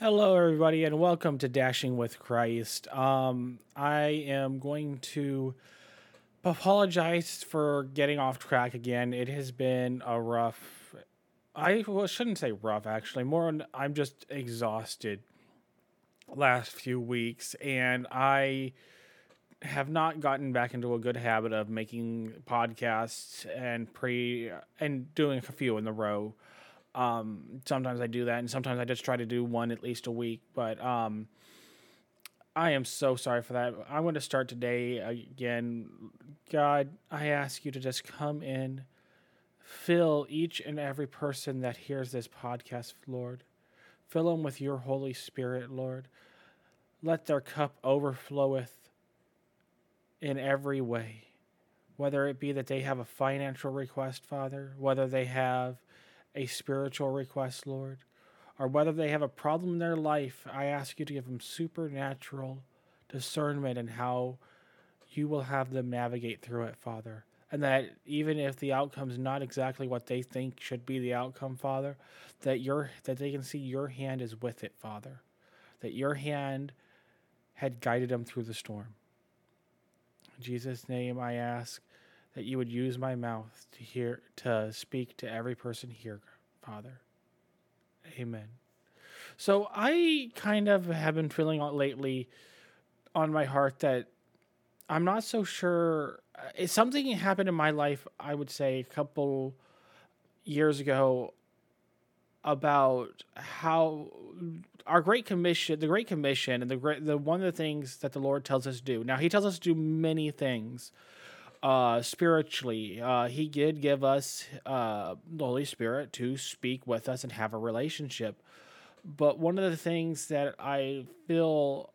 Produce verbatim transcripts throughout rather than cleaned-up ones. Hello, everybody, and welcome to Dashing with Christ. Um, I am going to apologize for getting off track again. It has been a rough... I well, shouldn't say rough, actually. More on I'm just exhausted last few weeks, and I have not gotten back into a good habit of making podcasts and pre and doing a few in a row. Um, sometimes I do that, and sometimes I just try to do one at least a week, but, um, I am so sorry for that. I want to start today again. God, I ask you to just come in, fill each and every person that hears this podcast, Lord. Fill them with your Holy Spirit, Lord. Let their cup overfloweth in every way, whether it be that they have a financial request, Father, whether they have a spiritual request, Lord, or whether they have a problem in their life. I ask you to give them supernatural discernment in how you will have them navigate through it, Father. And that even if the outcome is not exactly what they think should be the outcome, Father, that your that they can see your hand is with it, Father, that your hand had guided them through the storm. In Jesus' name I ask that you would use my mouth to hear, to speak to every person here, Father. Amen. So I kind of have been feeling lately on my heart that I'm not so sure. Something happened in my life, I would say, a couple years ago about how our Great Commission, the Great Commission, and the great, the one of the things that the Lord tells us to do. Now, he tells us to do many things. Uh, spiritually, uh, he did give us uh, the Holy Spirit to speak with us and have a relationship. But one of the things that I feel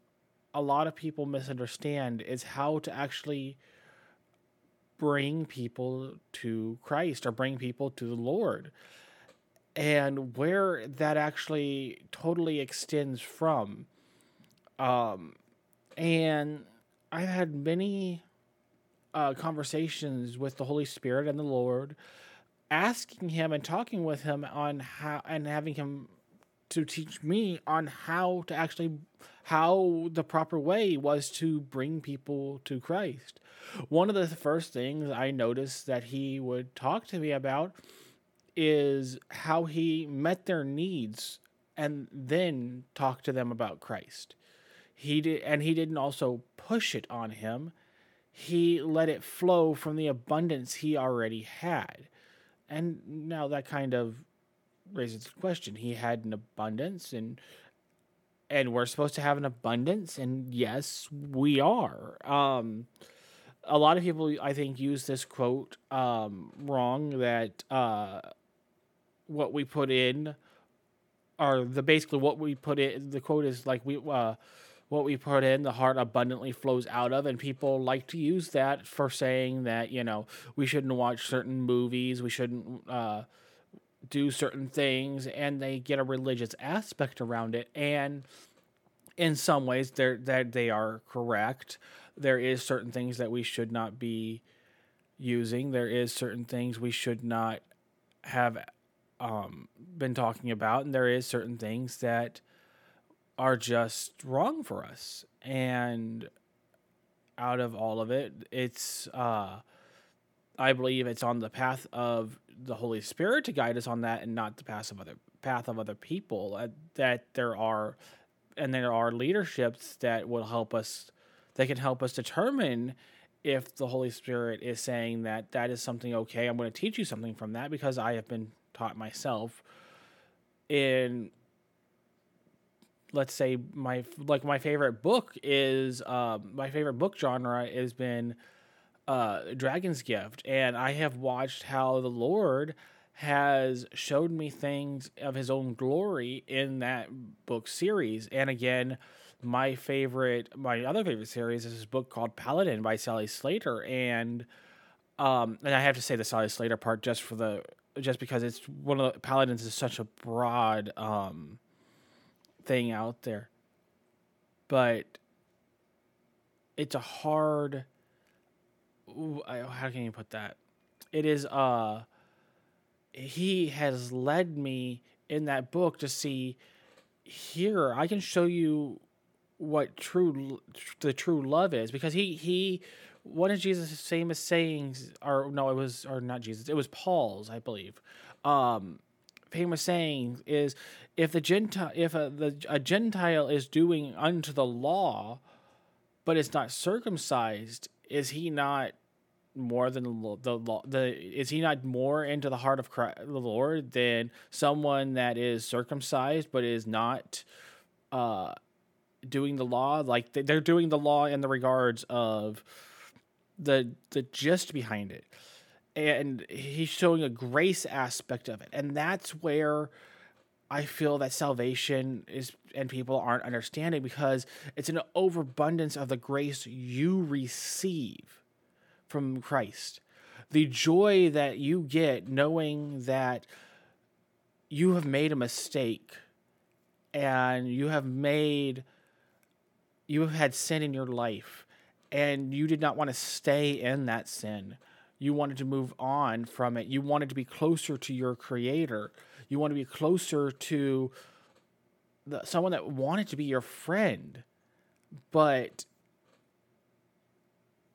a lot of people misunderstand is how to actually bring people to Christ or bring people to the Lord, and where that actually totally extends from. Um, and I've had many Uh, conversations with the Holy Spirit and the Lord, asking him and talking with him on how, and having him to teach me on how to actually, how the proper way was to bring people to Christ. One of the first things I noticed that he would talk to me about is how he met their needs and then talked to them about Christ. He did, and he didn't also push it on him. He let it flow from the abundance he already had. And now that kind of raises the question. He had an abundance, and and we're supposed to have an abundance, and yes, we are. Um, a lot of people, I think, use this quote um, wrong, that uh, what we put in, or the basically what we put in, the quote is like we... Uh, what we put in, the heart abundantly flows out of, and people like to use that for saying that, you know, we shouldn't watch certain movies, we shouldn't uh, do certain things, and they get a religious aspect around it. And in some ways, they're, that they are correct. There is certain things that we should not be using. There is certain things we should not have um, been talking about, and there is certain things that are just wrong for us. And out of all of it, it's uh I believe it's on the path of the Holy Spirit to guide us on that, and not the path of other path of other people, uh, that there are and there are leaderships that will help us, that can help us determine if the Holy Spirit is saying that that is something okay. I'm going to teach you something from that, because I have been taught myself in, let's say, my like my favorite book is uh, my favorite book genre has been uh, Dragon's Gift, and I have watched how the Lord has showed me things of His own glory in that book series. And again, my favorite, my other favorite series is this book called Paladin by Sally Slater, and um, and I have to say the Sally Slater part just for the just because it's one of the, Paladins is such a broad Um, thing out there, but it's a hard, ooh, I, how can you put that? It is, uh, he has led me in that book to see here, I can show you what true the true love is, because he he one of Jesus' famous sayings, or no, it was or not Jesus, it was Paul's, I believe. Um, famous saying is, if the Gentile if a, the, a Gentile is doing unto the law, but is not circumcised, is he not more than the law? The is he not more into the heart of Christ, the Lord, than someone that is circumcised but is not uh, doing the law? Like they're doing the law in the regards of the the gist behind it, and he's showing a grace aspect of it, and that's where I feel that salvation is, and people aren't understanding, because it's an overabundance of the grace you receive from Christ. The joy that you get knowing that you have made a mistake and you have made, you have had sin in your life and you did not want to stay in that sin. You wanted to move on from it. You wanted to be closer to your Creator. You want to be closer to the, someone that wanted to be your friend. But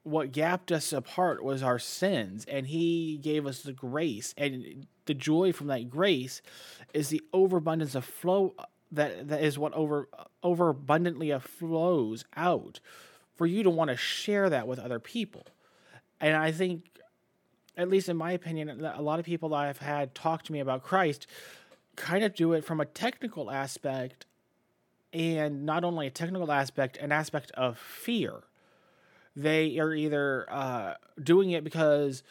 what gapped us apart was our sins, and He gave us the grace, and the joy from that grace is the overabundance of flow that that is what over overabundantly flows out for you to want to share that with other people. And I think, at least in my opinion, a lot of people that I've had talk to me about Christ kind of do it from a technical aspect, and not only a technical aspect, an aspect of fear. They are either uh, doing it because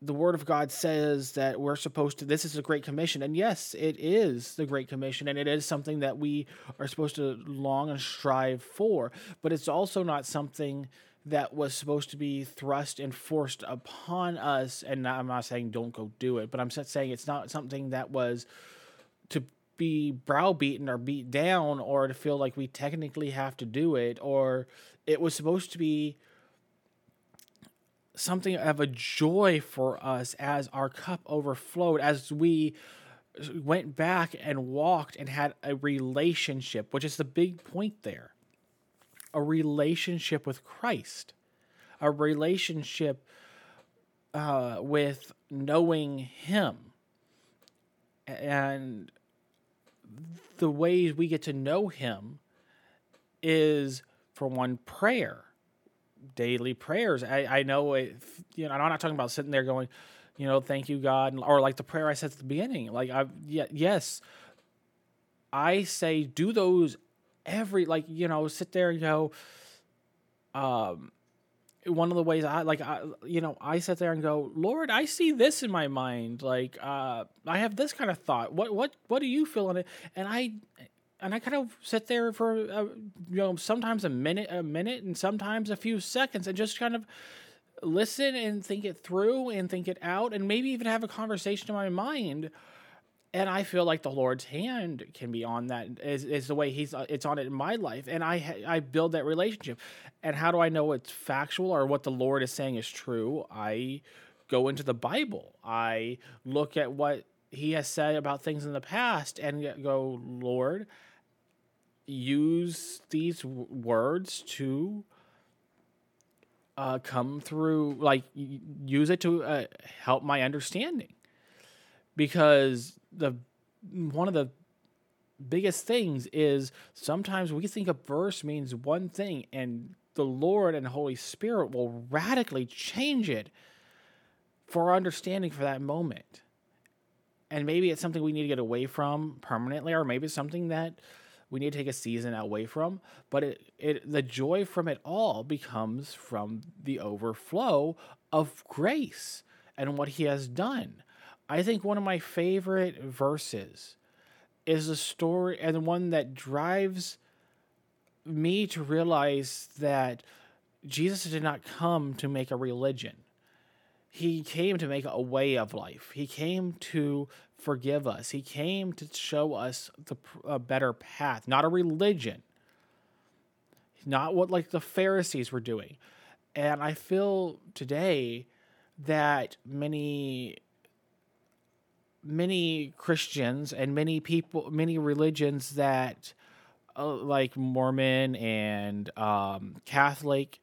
the Word of God says that we're supposed to, this is a Great Commission. And yes, it is the Great Commission, and it is something that we are supposed to long and strive for, but it's also not something that was supposed to be thrust and forced upon us. And I'm not saying don't go do it, but I'm saying it's not something that was to be browbeaten or beat down, or to feel like we technically have to do it, or it was supposed to be something of a joy for us as our cup overflowed, as we went back and walked and had a relationship, which is the big point there. A relationship with Christ, a relationship uh, with knowing Him, and the ways we get to know Him is, for one, prayer, daily prayers. I, I know it, you know, I'm not talking about sitting there going, you know, thank you, God, or like the prayer I said at the beginning. Like I, yeah, yes, I say do those. Every, like, you know, sit there and go, um, one of the ways I, like, I, you know, I sit there and go, Lord, I see this in my mind. Like, uh, I have this kind of thought. What, what, what do you feel in it? And I, and I kind of sit there for, uh, you know, sometimes a minute, a minute, and sometimes a few seconds, and just kind of listen and think it through and think it out, and maybe even have a conversation in my mind. And I feel like the Lord's hand can be on that, is, is the way He's it's on it in my life. And I I build that relationship. And how do I know it's factual or what the Lord is saying is true? I go into the Bible. I look at what He has said about things in the past and go, Lord, use these words to uh, come through, like use it to uh, help my understanding. Because the one of the biggest things is sometimes we think a verse means one thing, and the Lord and Holy Spirit will radically change it for our understanding for that moment. And maybe it's something we need to get away from permanently, or maybe it's something that we need to take a season away from. But it, it the joy from it all becomes from the overflow of grace and what He has done. I think one of my favorite verses is the story, and the one that drives me to realize that Jesus did not come to make a religion. He came to make a way of life. He came to forgive us. He came to show us the a better path, not a religion, not what like the Pharisees were doing. And I feel today that many many Christians and many people, many religions that uh, like Mormon and um, Catholic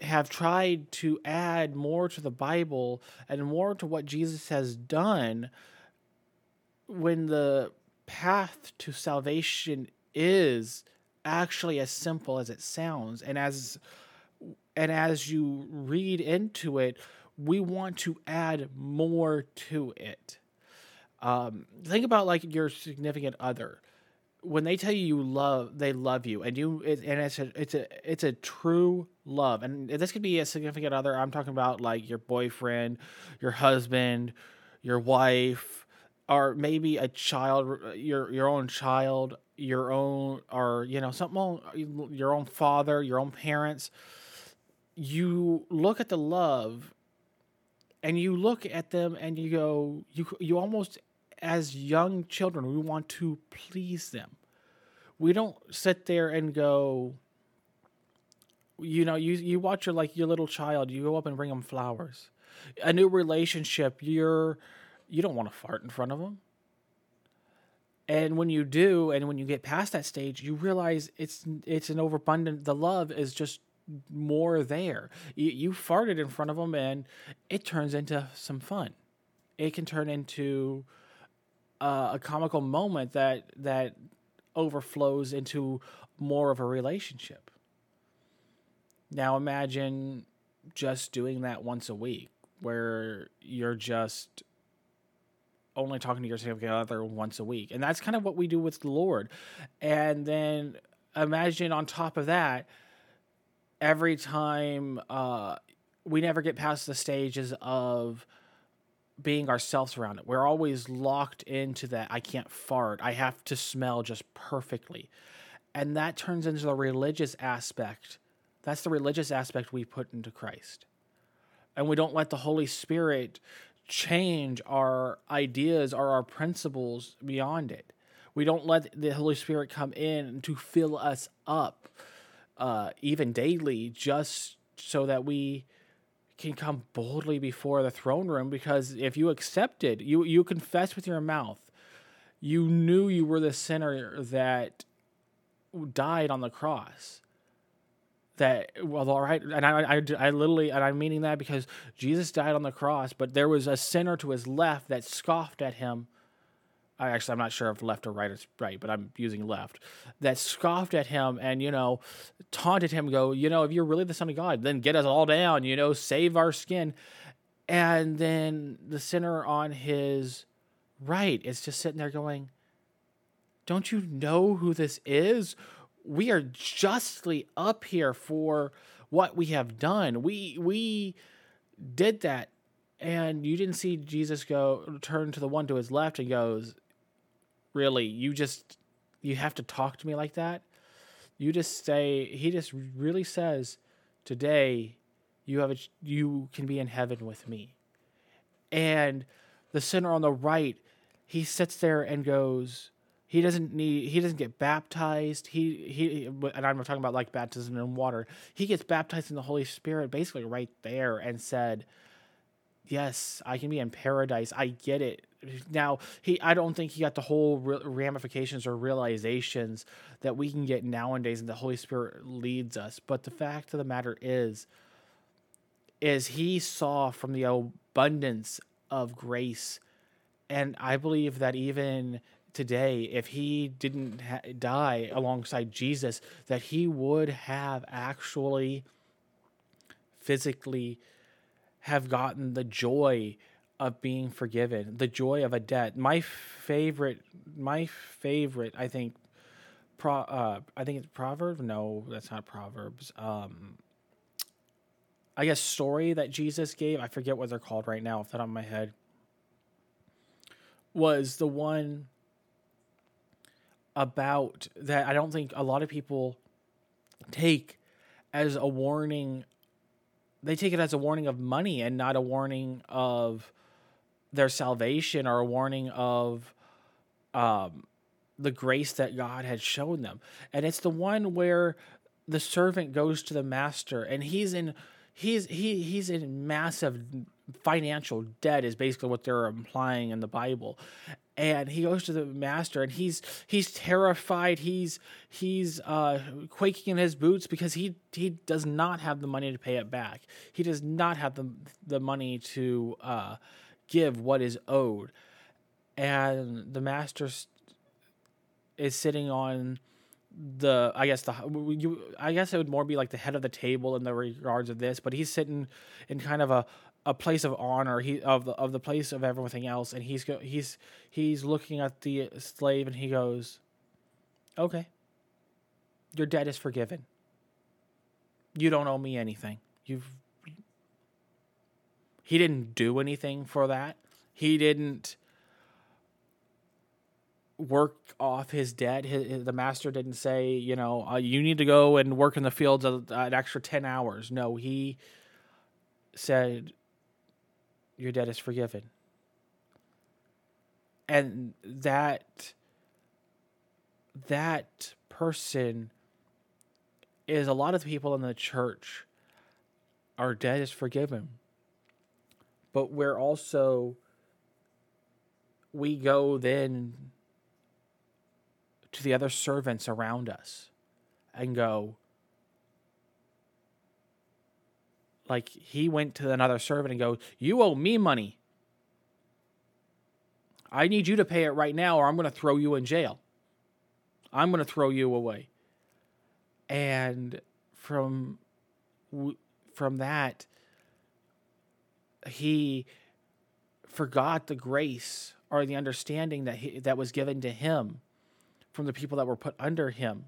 have tried to add more to the Bible and more to what Jesus has done, when the path to salvation is actually as simple as it sounds. And as and as you read into it, we want to add more to it. Um, think about like your significant other. When they tell you you love, they love you, and you, it, and it's a, it's a, it's a true love. And this could be a significant other. I'm talking about like your boyfriend, your husband, your wife, or maybe a child, your your own child, your own, or you know, something, your own father, your own parents. You look at the love, and you look at them, and you go, you you almost. As young children, we want to please them. We don't sit there and go, you know, you, you watch your, like your little child, you go up and bring them flowers. A new relationship, you're, you don't want to fart in front of them. And when you do, and when you get past that stage, you realize it's, it's an overabundant, the love is just more there. You, you farted in front of them and it turns into some fun. It can turn into Uh, a comical moment that that overflows into more of a relationship. Now imagine just doing that once a week, where you're just only talking to your significant other once a week, and that's kind of what we do with the Lord. And then imagine on top of that, every time uh, we never get past the stages of being ourselves around it. We're always locked into that. I can't fart. I have to smell just perfectly. And that turns into the religious aspect. That's the religious aspect we put into Christ. And we don't let the Holy Spirit change our ideas or our principles beyond it. We don't let the Holy Spirit come in to fill us up uh, even daily, just so that we can come boldly before the throne room. Because if you accepted, you you confessed with your mouth, you knew you were the sinner that died on the cross. That, well, all right, and I, I, I literally, and I'm meaning that because Jesus died on the cross, but there was a sinner to his left that scoffed at him. I actually, I'm not sure if left or right is right, but I'm using left, that scoffed at him and, you know, taunted him, go, you know, if you're really the Son of God, then get us all down, you know, save our skin. And then the sinner on his right is just sitting there going, don't you know who this is? We are justly up here for what we have done. We, we did that. And you didn't see Jesus go turn to the one to his left and goes, really, you just, you have to talk to me like that? You just say, he just really says, today you have a, you can be in heaven with me. And the sinner on the right, he sits there and goes, he doesn't need, he doesn't get baptized. He, he, and I'm talking about like baptism in water. He gets baptized in the Holy Spirit basically right there and said, yes, I can be in paradise. I get it. Now, he I don't think he got the whole re- ramifications or realizations that we can get nowadays, and the Holy Spirit leads us. But the fact of the matter is, is he saw from the abundance of grace. And I believe that even today, if he didn't ha- die alongside Jesus, that he would have actually physically have gotten the joy of being forgiven, the joy of a debt. My favorite, my favorite, I think, pro, uh, I think it's Proverbs. No, that's not Proverbs. Um, I guess story that Jesus gave, I forget what they're called right now, off the top of my head, was the one about that I don't think a lot of people take as a warning. They take it as a warning of money and not a warning of their salvation or a warning of um, the grace that God had shown them. And it's the one where the servant goes to the master and he's in he's he he's in massive financial debt is basically what they're implying in the Bible. And he goes to the master, and he's he's terrified. He's he's uh, quaking in his boots because he he does not have the money to pay it back. He does not have the the money to uh, give what is owed. And the master is sitting on the I guess the you I guess it would more be like the head of the table in the regards of this, but he's sitting in kind of a. a place of honor, he of the, of the place of everything else. And he's, go, he's, he's looking at the slave, and he goes, okay, your debt is forgiven. You don't owe me anything. You've, he didn't do anything for that. He didn't work off his debt. His, his, the master didn't say, you know, uh, you need to go and work in the fields an extra ten hours. No, he said, your debt is forgiven. And that that person is a lot of people in the church. Our debt is forgiven. But we're also, we go then to the other servants around us and go, like, he went to another servant and goes, you owe me money. I need you to pay it right now, or I'm going to throw you in jail. I'm going to throw you away. And from from that, he forgot the grace or the understanding that he, that was given to him from the people that were put under him.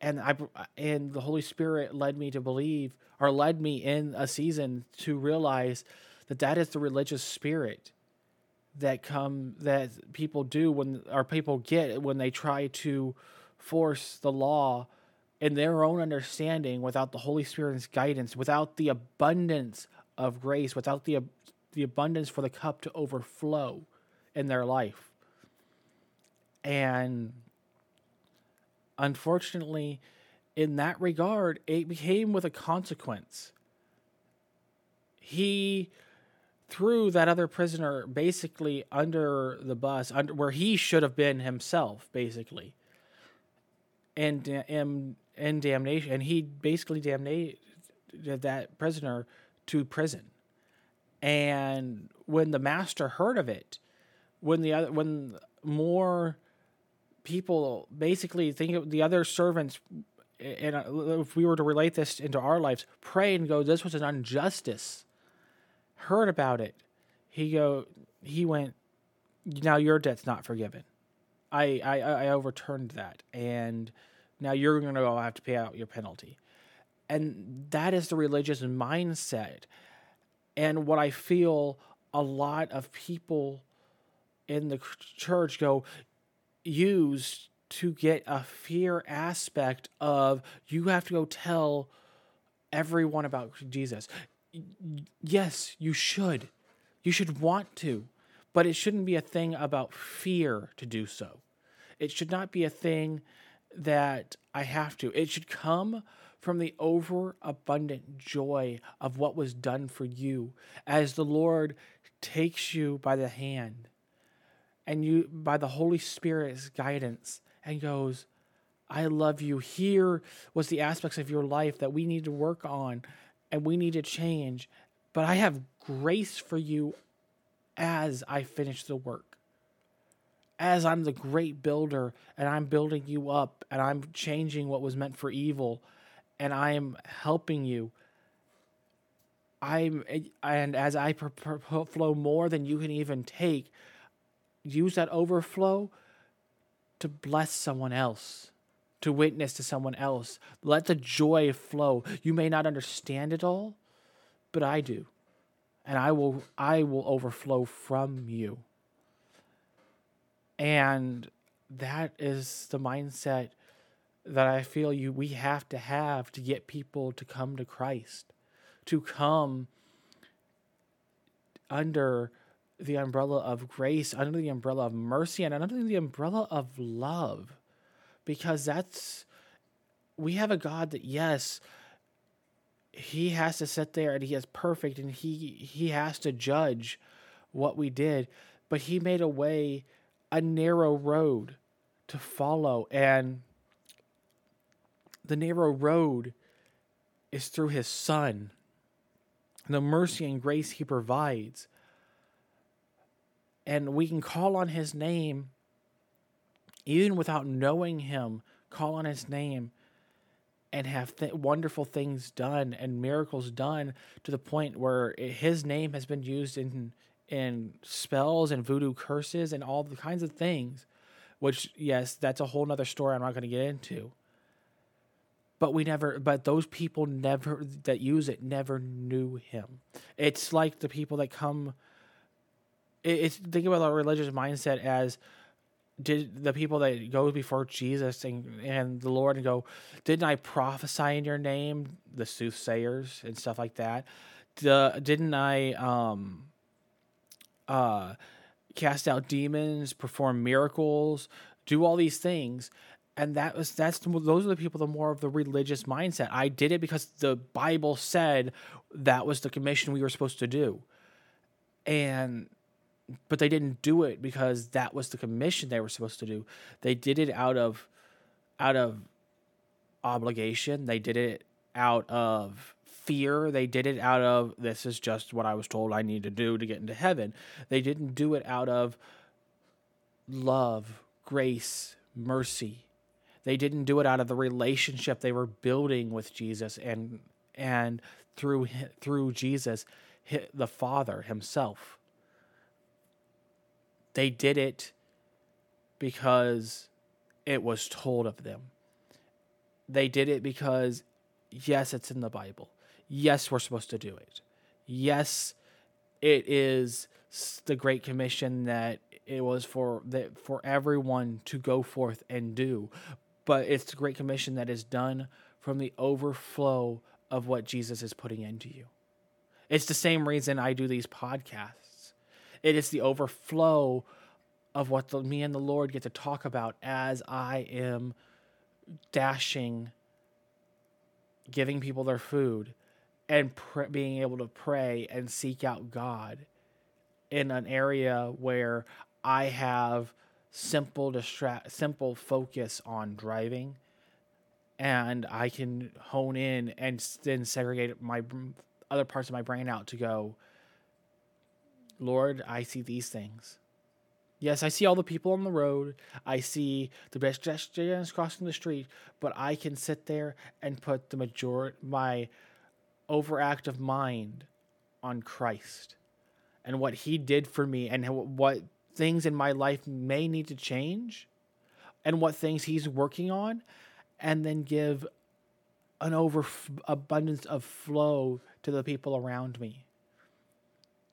And I and the Holy Spirit led me to believe, or led me in a season to realize that that is the religious spirit that come that people do when or people get when they try to force the law in their own understanding without the Holy Spirit's guidance, without the abundance of grace, without the the abundance for the cup to overflow in their life. And unfortunately, in that regard, it became with a consequence. He threw that other prisoner basically under the bus, under where he should have been himself, basically, and and, and damnation. And he basically damnated that prisoner to prison. And when the master heard of it, when the other, when more. people basically think of the other servants, and if we were to relate this into our lives, pray and go, this was an injustice. Heard about it. He go, he went, now your debt's not forgiven. I, I, I overturned that. And now you're going to go have to pay out your penalty. And that is the religious mindset. And what I feel a lot of people in the church go, used to get a fear aspect of, you have to go tell everyone about Jesus. Yes, you should. You should want to, but it shouldn't be a thing about fear to do so. It should not be a thing that I have to. It should come from the overabundant joy of what was done for you as the Lord takes you by the hand, and you, by the Holy Spirit's guidance, and goes, I love you. Here was the aspects of your life that we need to work on and we need to change, but I have grace for you as I finish the work. As I'm the great builder, and I'm building you up, and I'm changing what was meant for evil, and I'm helping you. I'm and as I flow more than you can even take, use that overflow to bless someone else, to witness to someone else. Let the joy flow. You may not understand it all, but I do. And I will I will overflow from you. And that is the mindset that I feel you we have to have to get people to come to Christ, to come under the umbrella of grace, under the umbrella of mercy, and under the umbrella of love. Because that's, we have a God that, yes, he has to sit there and he is perfect and he he has to judge what we did, but he made a way, a narrow road to follow, and the narrow road is through his son, the mercy and grace he provides. And we can call on his name, even without knowing him, call on his name and have th- wonderful things done and miracles done, to the point where his name has been used in in spells and voodoo curses and all the kinds of things, which, yes, that's a whole nother story I'm not going to get into. But we never, but those people never, that use it, never knew him. It's like the people that come, it's, think about our religious mindset as, did the people that go before Jesus and, and the Lord and go, didn't I prophesy in your name? The soothsayers and stuff like that. The, didn't I um, uh, cast out demons, perform miracles, do all these things? And that was that's the, those are the people, the more of the religious mindset. I did it because the Bible said that was the commission we were supposed to do. And but they didn't do it because that was the commission they were supposed to do. They did it out of out of obligation. They did it out of fear. They did it out of, this is just what I was told I need to do to get into heaven. They didn't do it out of love, grace, mercy. They didn't do it out of the relationship they were building with Jesus and and through through Jesus, the Father himself. They did it because it was told of them. They did it because, yes, it's in the Bible. Yes, we're supposed to do it. Yes, it is the Great Commission that it was for that for everyone to go forth and do. But it's the Great Commission that is done from the overflow of what Jesus is putting into you. It's the same reason I do these podcasts. It is the overflow of what the, me and the Lord get to talk about as I am dashing, giving people their food, and pr- being able to pray and seek out God in an area where I have simple distract, simple focus on driving, and I can hone in and then segregate my other parts of my brain out to go, Lord, I see these things. Yes, I see all the people on the road. I see the pedestrians crossing the street, but I can sit there and put the majority, my overactive mind on Christ and what he did for me and what things in my life may need to change and what things he's working on, and then give an over abundance of flow to the people around me.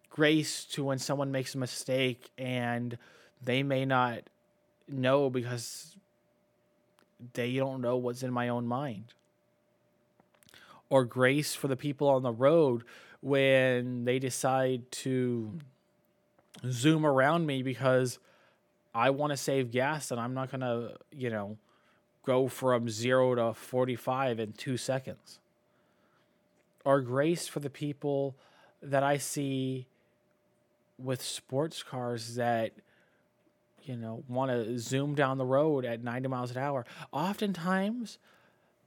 Grace to when someone makes a mistake and they may not know because they don't know what's in my own mind. Or grace for the people on the road when they decide to zoom around me because I want to save gas and I'm not going to, you know, go from zero to forty-five in two seconds. Or grace for the people that I see with sports cars that, you know, want to zoom down the road at ninety miles an hour. Oftentimes,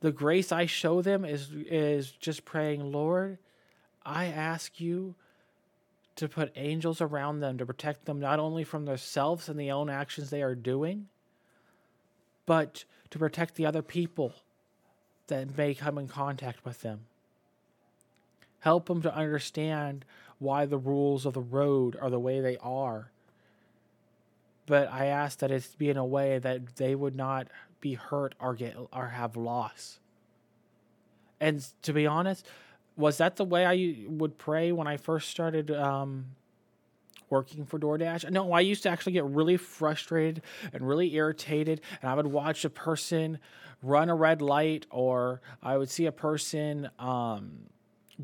the grace I show them is is just praying, Lord, I ask you to put angels around them to protect them, not only from themselves and the own actions they are doing, but to protect the other people that may come in contact with them. Help them to understand why the rules of the road are the way they are. But I ask that it be in a way that they would not be hurt or get or have loss. And to be honest, was that the way I would pray when I first started um, working for DoorDash? No, I used to actually get really frustrated and really irritated, and I would watch a person run a red light, or I would see a person um,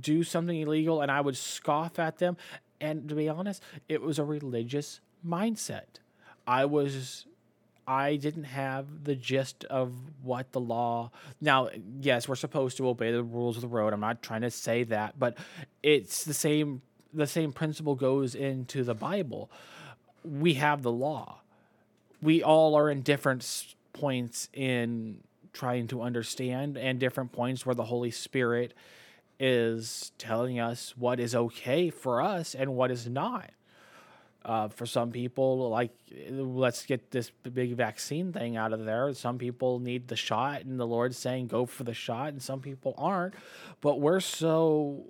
do something illegal, and I would scoff at them. And to be honest, it was a religious mindset. I was I didn't have the gist of what the law... Now, yes, we're supposed to obey the rules of the road. I'm not trying to say that, but it's the same... The same principle goes into the Bible. We have the law. We all are in different points in trying to understand, and different points where the Holy Spirit is telling us what is okay for us and what is not. Uh, for some people, like, let's get this big vaccine thing out of there. Some people need the shot, and the Lord's saying go for the shot, and some people aren't. But we're so...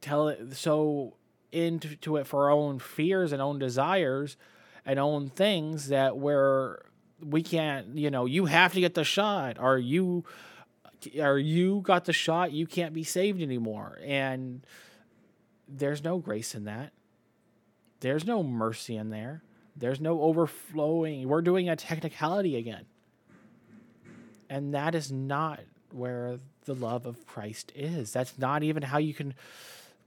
tell it so into it for our own fears and own desires and own things that we're we can't, you know, you have to get the shot, or you or you got the shot, you can't be saved anymore. And there's no grace in that. There's no mercy in there. There's no overflowing. We're doing a technicality again. And that is not where the love of Christ is. That's not even how you can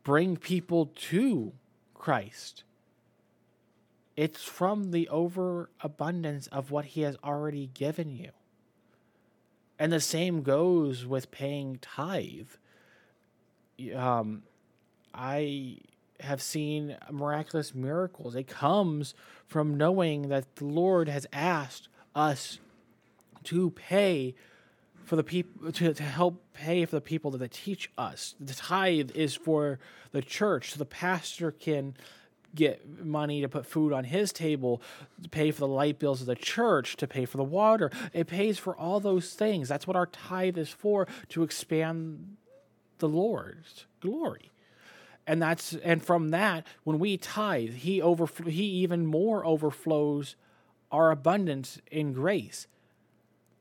bring people to Christ. It's from the overabundance of what he has already given you. And the same goes with paying tithe. Um, I have seen miraculous miracles. It comes from knowing that the Lord has asked us to pay for the people, to, to help pay for the people that teach us. The tithe is for the church, so the pastor can get money to put food on his table, to pay for the light bills of the church, to pay for the water. It pays for all those things. That's what our tithe is for, to expand the Lord's glory. And that's and from that, when we tithe, he over he even more overflows our abundance in grace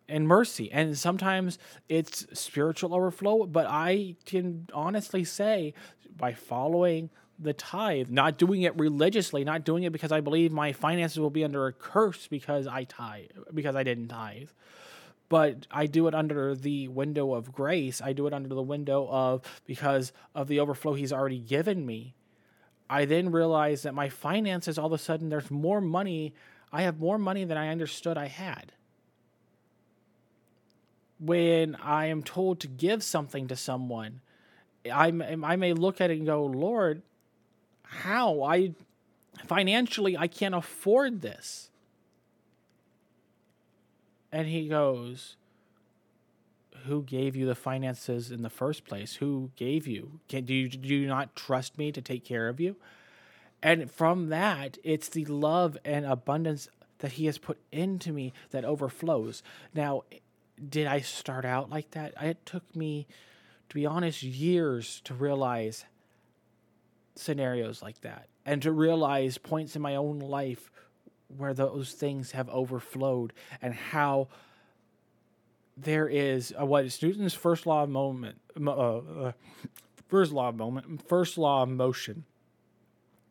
and mercy. And sometimes it's spiritual overflow, but I can honestly say, by following the tithe, not doing it religiously, not doing it because I believe my finances will be under a curse because I tithe, because I didn't tithe, but I do it under the window of grace. I do it under the window of, because of the overflow he's already given me. I then realize that my finances, all of a sudden, there's more money. I have more money than I understood I had. When I am told to give something to someone, I'm, I may look at it and go, Lord, how? I financially, I can't afford this. And he goes, who gave you the finances in the first place? Who gave you? Can, do you, do you not trust me to take care of you? And from that, it's the love and abundance that he has put into me that overflows. Now, did I start out like that? It took me, to be honest, years to realize scenarios like that, and to realize points in my own life where those things have overflowed, and how there is a, what is Newton's first law of moment, uh, first law of moment, first law of motion.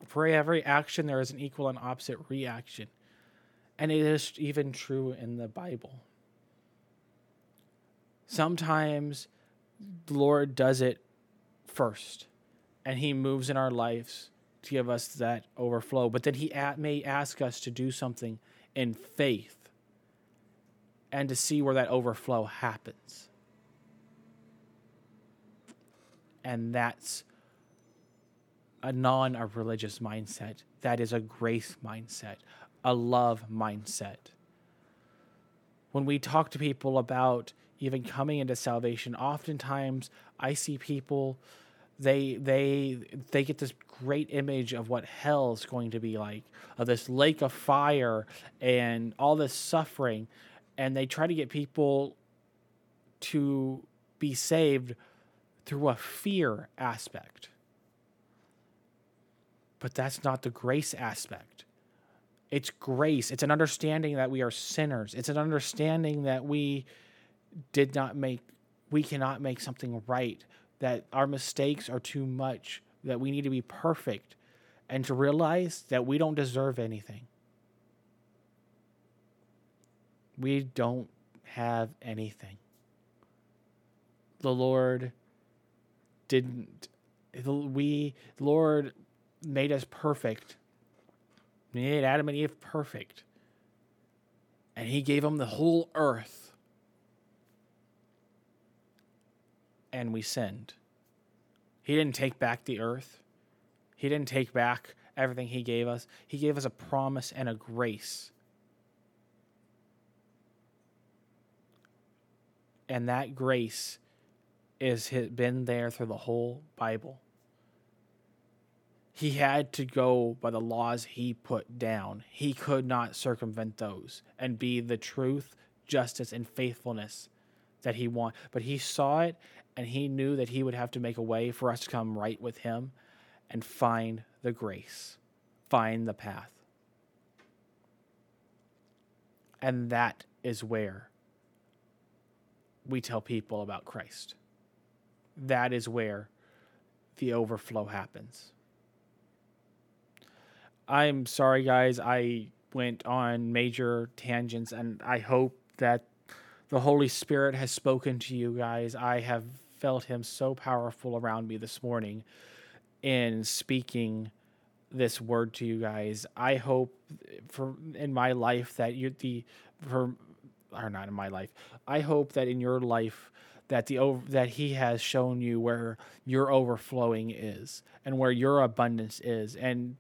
For every action, there is an equal and opposite reaction, and it is even true in the Bible. Sometimes the Lord does it first, and he moves in our lives to give us that overflow. But then he at, may ask us to do something in faith, and to see where that overflow happens. And that's a non-religious mindset. That is a grace mindset, a love mindset. When we talk to people about even coming into salvation, oftentimes I see people, they they they get this great image of what hell's going to be like, of this lake of fire and all this suffering, and they try to get people to be saved through a fear aspect. But that's not the grace aspect. It's grace. It's an understanding that we are sinners. It's an understanding that we did not make, we cannot make something right, that our mistakes are too much, that we need to be perfect, and to realize that we don't deserve anything. We don't have anything. The Lord didn't, we, the Lord made us perfect, made Adam and Eve perfect. and he gave him the whole earth. And we sinned. He didn't take back the earth. He didn't take back everything he gave us. He gave us a promise and a grace. And that grace is been there through the whole Bible. He had to go by the laws he put down. He could not circumvent those and be the truth, justice, and faithfulness that he wanted. But he saw it, and he knew that he would have to make a way for us to come right with him and find the grace, find the path. And that is where we tell people about Christ. That is where the overflow happens. I'm sorry, guys. I went on major tangents, and I hope that the Holy Spirit has spoken to you guys. I have felt him so powerful around me this morning in speaking this word to you guys. I hope for in my life that you're the, for, or not in my life. I hope that in your life that the over, that he has shown you where your overflowing is and where your abundance is. And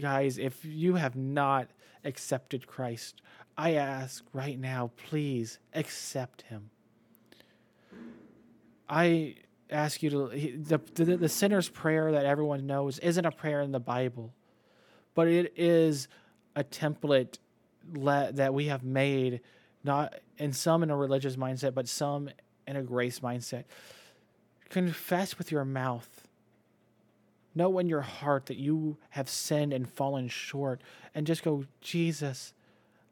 guys, if you have not accepted Christ, I ask right now, please accept him. I ask you to, the, the, the sinner's prayer that everyone knows isn't a prayer in the Bible, but it is a template le- that we have made, not in some in a religious mindset, but some in a grace mindset. Confess with your mouth. Know in your heart that you have sinned and fallen short, and just go, Jesus,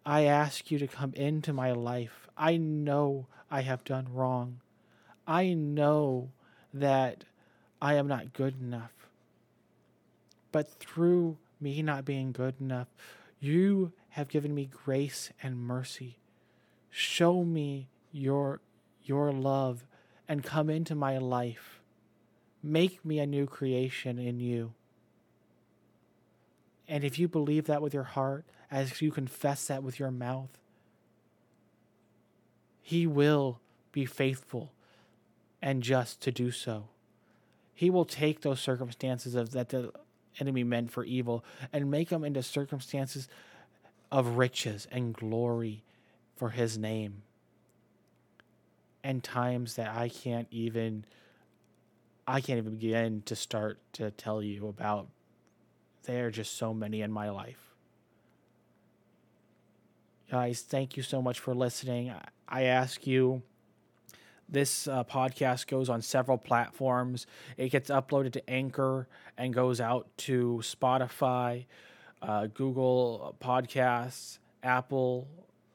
I ask you to come into my life. I know I have done wrong. I know that I am not good enough. But through me not being good enough, you have given me grace and mercy. Show me your, your love and come into my life. Make me a new creation in you. And if you believe that with your heart, as you confess that with your mouth, he will be faithful and just to do so. He will take those circumstances of that the enemy meant for evil and make them into circumstances of riches and glory for his name. And times that I can't even I can't even begin to start to tell you about. There are just so many in my life. Guys, thank you so much for listening. I ask you, this uh, podcast goes on several platforms. It gets uploaded to Anchor and goes out to Spotify, uh, Google Podcasts, Apple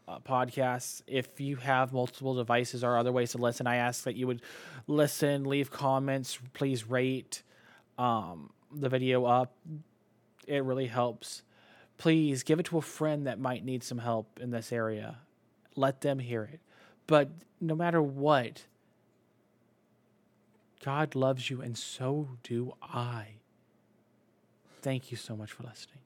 Uh, podcasts. If you have multiple devices or other ways to listen, I ask that you would listen, leave comments, please rate um, the video up. It really helps. Please give it to a friend that might need some help in this area. Let them hear it. But no matter what, God loves you, and so do I. Thank you so much for listening.